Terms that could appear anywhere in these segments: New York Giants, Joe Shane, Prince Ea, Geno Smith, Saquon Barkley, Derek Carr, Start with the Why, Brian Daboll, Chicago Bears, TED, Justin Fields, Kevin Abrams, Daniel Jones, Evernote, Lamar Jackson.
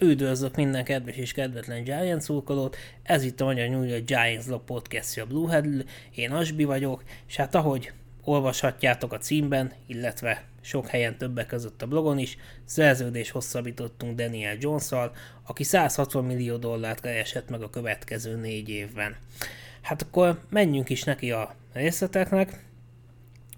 Üdvözlök minden kedves és kedvetlen Giants szurkolót, ez itt a Magyar New York Giants Lab podcastja Bluehead-ül, én Asbi vagyok, és hát ahogy olvashatjátok a címben, illetve sok helyen többek között a blogon is, szerződést hosszabbítottunk Daniel Jones-szal, aki $160 millió keresett meg a következő 4 évben. Hát akkor menjünk is neki a részleteknek.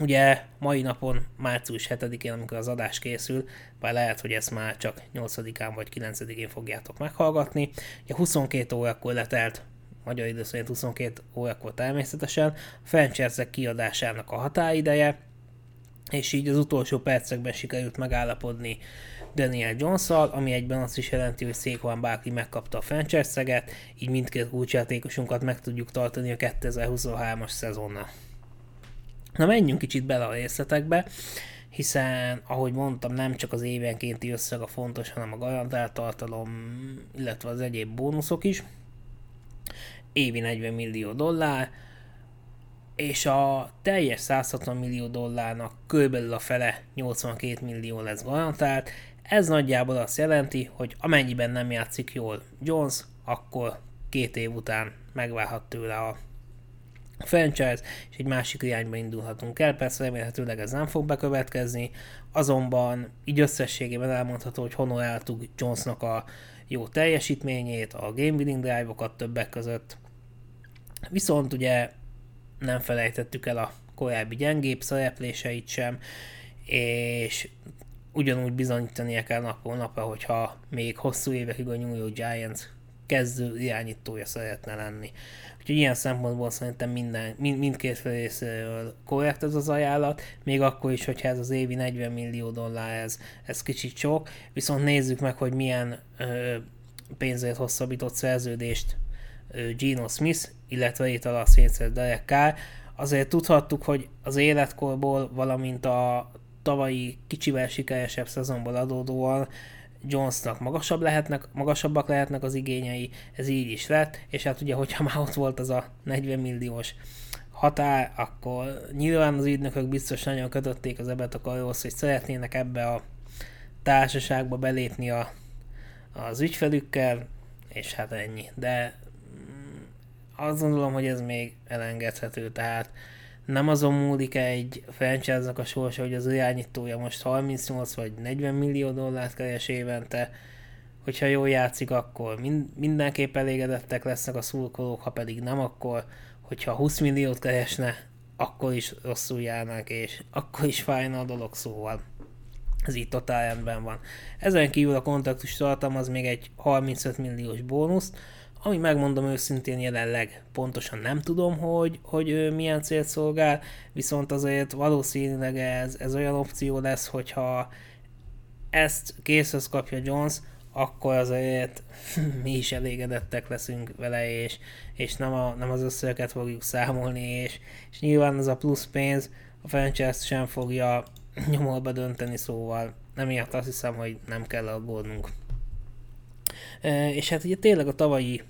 Ugye mai napon, március 7-én, amikor az adás készül, bár lehet, hogy ezt már csak 8-án vagy 9-én fogjátok meghallgatni, ugye 22 órakor letelt, magyar idő szerint 22 órakor természetesen, a franchise-ek kiadásának a határideje, és így az utolsó percekben sikerült megállapodni Daniel Jones-szal, ami egyben azt is jelenti, hogy Saquon Barkley megkapta a franchise-eget, így mindkét kulcsjátékosunkat meg tudjuk tartani a 2023-as szezonnal. Na menjünk kicsit bele a részletekbe, hiszen ahogy mondtam, nem csak az évenkénti összeg a fontos, hanem a garantált tartalom, illetve az egyéb bónuszok is. Évi $40 millió, és a teljes $160 millió körülbelül a fele, $82 millió lesz garantált. Ez nagyjából azt jelenti, hogy amennyiben nem játszik jól Jones, akkor 2 év után megválhat tőle a franchise, és egy másik irányba indulhatunk el, persze remélhetőleg ez nem fog bekövetkezni, azonban így összességében elmondható, hogy honoráltuk Jonesnak a jó teljesítményét, a game winning drive-okat többek között, viszont ugye nem felejtettük el a korábbi gyengébb szerepléseit sem, és ugyanúgy bizonyítania kell napról napra, hogyha még hosszú évekig a New York Giants kezdő irányítója szeretne lenni. Úgyhogy ilyen szempontból szerintem mindkét feléről korrekt ez az ajánlat, még akkor is, hogyha ez az évi $40 millió, ez kicsit sok, viszont nézzük meg, hogy milyen pénzért hosszabbított szerződést Geno Smith, illetve étel a szétszert Derek Carr. Azért tudhattuk, hogy az életkorból, valamint a tavalyi kicsivel sikeresebb szezonból adódóan Jonesnak magasabbak lehetnek az igényei, ez így is lett, és hát ugye, hogyha már ott volt az a $40 milliós határ, akkor nyilván az ügynökök biztos nagyon kötötték az ebet a karhoz, hogy szeretnének ebbe a társaságba belépni az ügyfelükkel, és hát ennyi. De azt gondolom, hogy ez még elengedhető, tehát nem azon múlik egy franchise-nak a sorsa, hogy az irányítója most 38 vagy $40 millió keres évente, hogyha jól játszik, akkor mindenképp elégedettek lesznek a szurkolók, ha pedig nem, akkor hogyha 20 milliót keresne, akkor is rosszul járnak, és akkor is fájna a dolog, szóval ez így totál rendben van. Ezen kívül a kontraktus tartalmaz még egy $35 milliós bónuszt, ami megmondom őszintén jelenleg pontosan nem tudom, hogy ő milyen célt szolgál, viszont azért valószínűleg ez olyan opció lesz, hogyha ezt készhez kapja Jones, akkor azért mi is elégedettek leszünk vele, és nem az összeget fogjuk számolni, és nyilván ez a plusz pénz a franchise-t sem fogja nyomorba dönteni, szóval emiatt azt hiszem, hogy nem kell aggódnunk. És hát ugye tényleg a tavalyi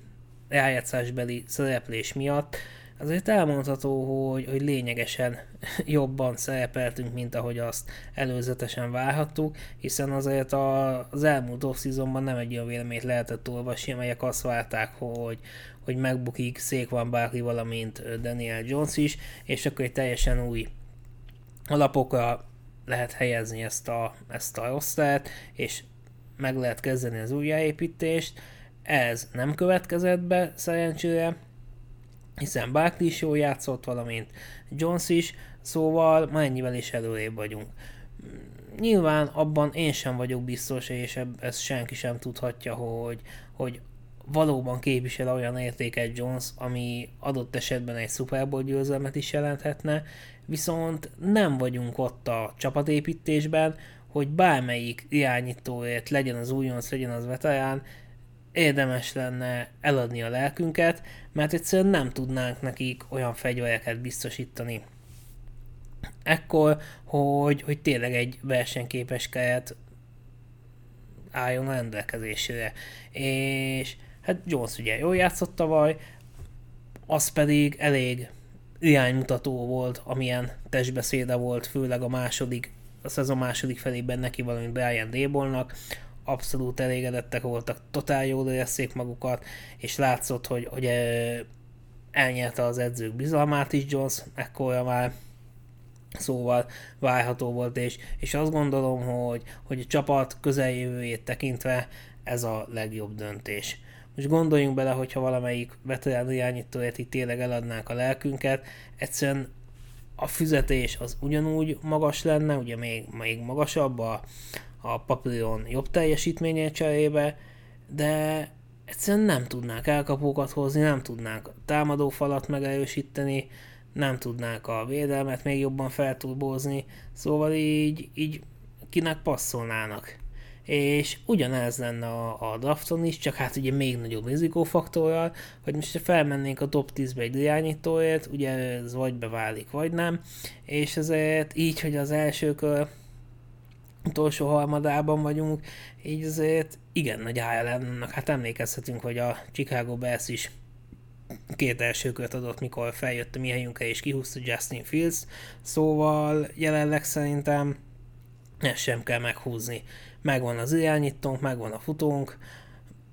rájátszásbeli szereplés miatt azért elmondható, hogy lényegesen jobban szerepeltünk, mint ahogy azt előzetesen várhattuk, hiszen azért az elmúlt off-seasonban nem egy olyan véleményt lehetett olvasni, amelyek azt várták, hogy megbukik Saquon Barkley, valamint Daniel Jones is, és akkor egy teljesen új alapokra lehet helyezni ezt a rostert, és meg lehet kezdeni az újjáépítést. Ez nem következett be szerencsére, hiszen Barkley is jól játszott, valamint Jones is, szóval már ennyivel is előrébb vagyunk. Nyilván abban én sem vagyok biztos, és ezt senki sem tudhatja, hogy valóban képvisel olyan értéket Jones, ami adott esetben egy Super Bowl győzelmet is jelenthetne, viszont nem vagyunk ott a csapatépítésben, hogy bármelyik irányítóért, legyen az újonc, legyen az veterán, érdemes lenne eladni a lelkünket, mert egyszerűen nem tudnánk nekik olyan fegyvereket biztosítani. Ekkor, hogy tényleg egy versenyképes keret álljon a rendelkezésére. És hát Jones ugye jól játszott tavaly, az pedig elég iránymutató volt, amilyen testbeszéde volt, főleg a szezon második felében neki, valamint Brian Dabollnak, abszolút elégedettek voltak, totál jól érezték magukat, és látszott, hogy elnyerte az edzők bizalmát is Jones, ekkora már, szóval várható volt, és azt gondolom, hogy a csapat közeljövőjét tekintve ez a legjobb döntés. Most gondoljunk bele, hogyha valamelyik veterán irányítóért itt tényleg eladnák a lelkünket, egyszerűen a fizetés az ugyanúgy magas lenne, ugye még magasabb a papíron jobb teljesítményét cserébe, de egyszerűen nem tudnák elkapókat hozni, nem tudnák támadófalat megerősíteni, nem tudnák a védelmet még jobban felturbózni, szóval így kinek passzolnának. És ugyanez lenne a drafton is, csak hát ugye még nagyobb rizikófaktorral, hogy most felmennénk a top 10-be egy irányítóért, ugye ez vagy beválik, vagy nem, és ezért így, hogy az első kör utolsó harmadában vagyunk, így azért igen nagy áll lennek. Hát emlékezhetünk, hogy a Chicago Bears is 2 első kört adott, mikor feljött a mi helyünkre és kihúzta Justin Fields, szóval jelenleg szerintem ezt sem kell meghúzni. Megvan az irányítónk, megvan a futónk,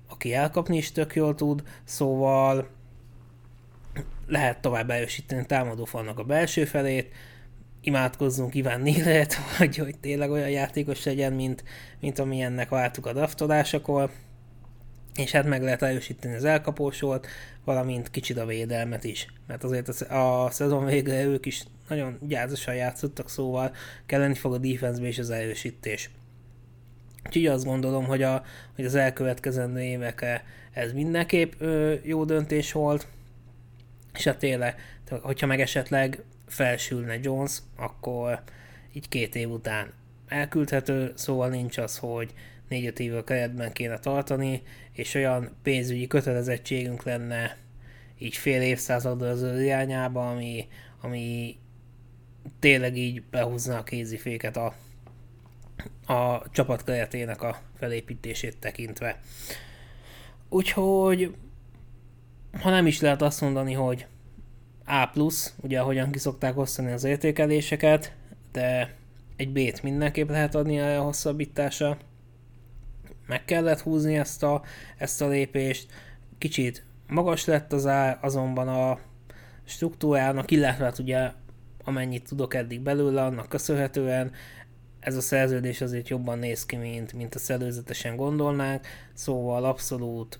aki elkapni is tök jól tud, szóval lehet tovább erősíteni támadófalnak a belső felét, imádkozzunk Iván Nélért, vagy hogy tényleg olyan játékos legyen, mint amilyennek vártuk a draftolásakor, és hát meg lehet erősíteni az elkapósort, valamint kicsit a védelmet is, mert azért a szezon végre ők is nagyon gyázasan játszottak, szóval kelleni fog a defense-be is az erősítés. Úgyhogy azt gondolom, hogy az elkövetkezendő évekre ez mindenképp jó döntés volt, és hát tényleg, hogyha meg esetleg felsülne Jones, akkor így 2 év után elküldhető, szóval nincs az, hogy 4-5 évvel keretben kéne tartani, és olyan pénzügyi kötelezettségünk lenne így fél évszázadra az irányába, ami tényleg így behúzna a kéziféket a csapat keretének a felépítését tekintve. Úgyhogy, ha nem is lehet azt mondani, hogy A+, ugye ahogyan ki szokták osztani az értékeléseket, de egy B-t mindenképp lehet adni a hosszabbításra. Meg kellett húzni ezt a lépést, kicsit magas lett az ár, azonban a struktúrának, illetve hát ugye amennyit tudok eddig belőle, annak köszönhetően ez a szerződés azért jobban néz ki, mint azt előzetesen gondolnánk, szóval abszolút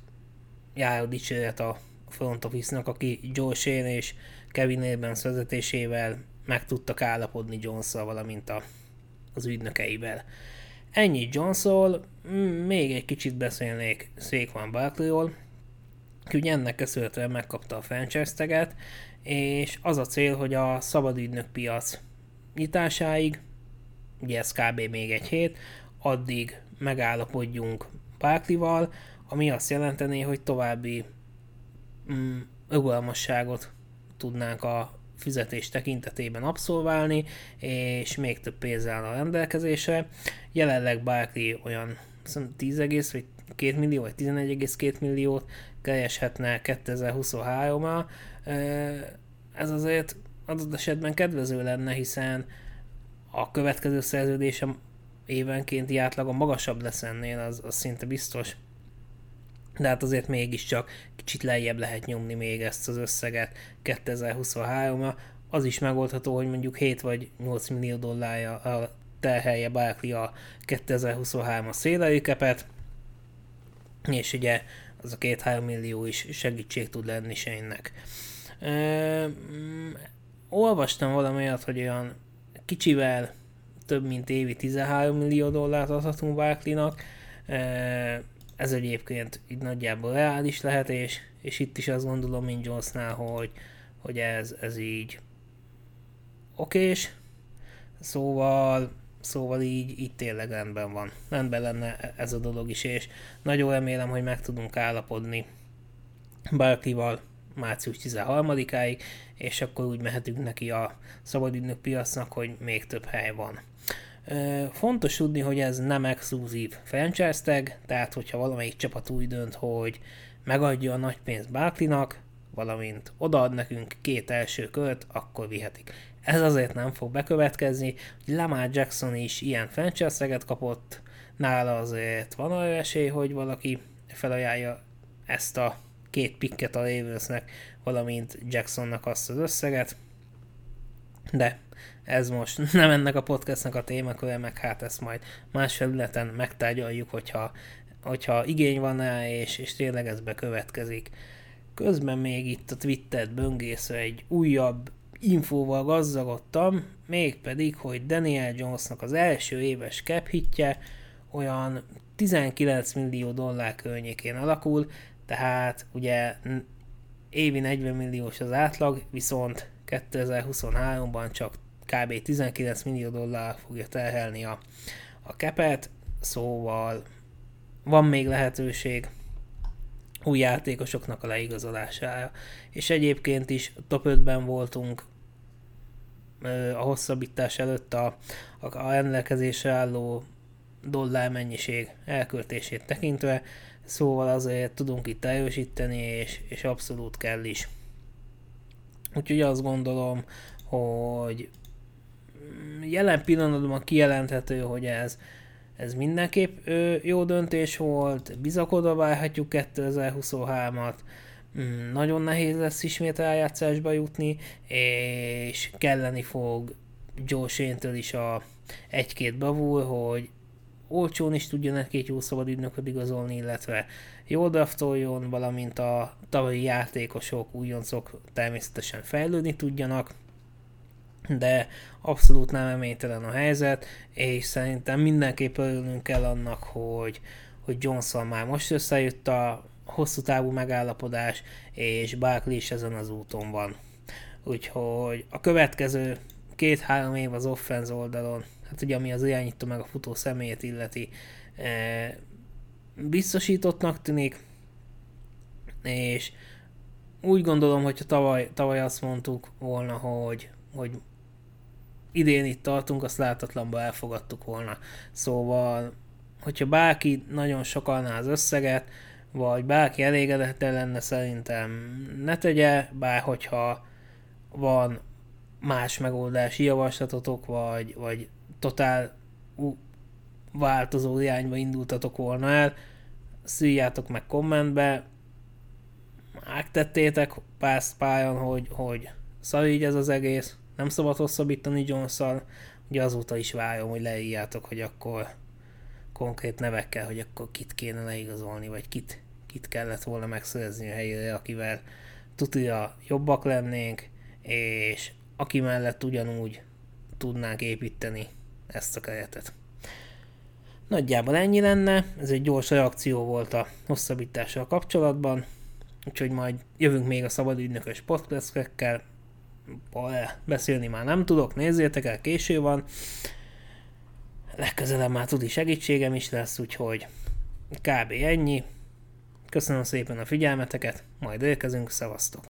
jár a dicséret a front office-nak, aki Joe Shane és Kevin Abrams vezetésével meg tudtak állapodni Jones-szal, valamint az ügynökeivel. Ennyi Jones-ról, még egy kicsit beszélnék Saquon Barkley-ról, ugye ennek köszönhetően megkapta a franchise taget, és az a cél, hogy a szabad ügynök piac nyitásáig, ugye ez kb. Még egy hét, addig megállapodjunk Barkley-val, ami azt jelenteni, hogy további rugalmasságot tudnánk a fizetés tekintetében abszolválni, és még több pénz áll a rendelkezésre. Jelenleg Barkley olyan 10,2 millió, vagy 11,2 milliót kereshetne 2023-ra. Ez azért adott esetben kedvező lenne, hiszen a következő szerződésem évenkénti átlagon magasabb lesz ennél, az szinte biztos. De hát azért mégiscsak kicsit lejjebb lehet nyomni még ezt az összeget 2023-ra. Az is megoldható, hogy mondjuk 7 vagy 8 millió dollárra terhelje Barkley a 2023-as salary capet, és ugye az a 2-3 millió is segítség tud lenni Shane-nek. Olvastam valamilyet, hogy olyan kicsivel több mint évi 13 millió dollárt adhatunk Barkleynak. Ez egyébként így nagyjából reális lehet, és itt is azt gondolom, mint Jonesnál, hogy ez így okés, szóval így tényleg rendben van. Rendben lenne ez a dolog is, és nagyon remélem, hogy meg tudunk állapodni Barkleyval március 13-áig, és akkor úgy mehetünk neki a szabadügynök piacnak, hogy még több hely van. Fontos tudni, hogy ez nem exkluzív franchise tag, tehát hogyha valamelyik csapat úgy dönt, hogy megadja a nagy pénzt Barkleynak, valamint odaad nekünk 2 első kört, akkor vihetik. Ez azért nem fog bekövetkezni, hogy Lamar Jackson is ilyen franchise taget kapott, nála azért van olyan esély, hogy valaki felajánlja ezt a két pikket a Ravensnek, valamint Jacksonnak azt az összeget, de ez most nem ennek a podcastnak a témaköre, meg hát ezt majd más felületen megtárgyaljuk, hogyha igény van rá, és tényleg ez bekövetkezik. Közben még itt a Twittert böngészve egy újabb infóval gazdagodtam, mégpedig, hogy Daniel Jonesnak az első éves cap hitje olyan 19 millió dollár környékén alakul, tehát ugye évi 40 milliós az átlag, viszont 2023-ban csak kb. 19 millió dollár fogja terhelni a capet, szóval van még lehetőség új játékosoknak a leigazolására. És egyébként is top 5-ben voltunk a hosszabbítás előtt a rendelkezésre álló dollár mennyiség elköltését tekintve, szóval azért tudunk itt erősíteni, és abszolút kell is. Úgyhogy azt gondolom, hogy jelen pillanatban kijelenthető, hogy ez mindenképp jó döntés volt, bizakodva várhatjuk 2023-at, nagyon nehéz lesz ismét rájátszásba jutni, és kelleni fog Joe Shane-től is a 1-2 bravúr, hogy olcsón is tudjon egy-két jó szabad ügynököt igazolni, illetve jól draftoljon, valamint a tavalyi játékosok, újoncok természetesen fejlődni tudjanak, de abszolút nem reménytelen a helyzet, és szerintem mindenképp örülnünk kell annak, hogy Johnson már most összejött a hosszú távú megállapodás, és Barkley is ezen az úton van. Úgyhogy a következő 2-3 év az offense oldalon, hát ugye ami az irányító meg a futó személyét illeti, biztosítottnak tűnik, és úgy gondolom, hogyha tavaly azt mondtuk volna, hogy idén itt tartunk, azt látatlanban elfogadtuk volna. Szóval, hogyha bárki nagyon sokalná az összeget, vagy bárki elégedetlen lenne, szerintem ne tegye, bár hogyha van más megoldási javaslatotok, vagy totál változó irányba indultatok volna el, szívjátok meg kommentbe, megtettétek pályán, hogy szar így ez az egész, nem szabad hosszabbítani Jones-szal, ugye azóta is várom, hogy leírjátok, hogy akkor konkrét nevekkel, hogy akkor kit kéne leigazolni, vagy kit kellett volna megszerezni a helyére, akivel tutira jobbak lennénk, és aki mellett ugyanúgy tudnánk építeni ezt a keretet. Nagyjából ennyi lenne, ez egy gyors reakció volt a hosszabbítással kapcsolatban, úgyhogy majd jövünk még a szabadügynökös podcastekkel, beszélni már nem tudok, nézzétek el, késő van. Legközelebb már tudi segítségem is lesz, úgyhogy kb. Ennyi. Köszönöm szépen a figyelmeteket, majd érkezünk, szevasztok!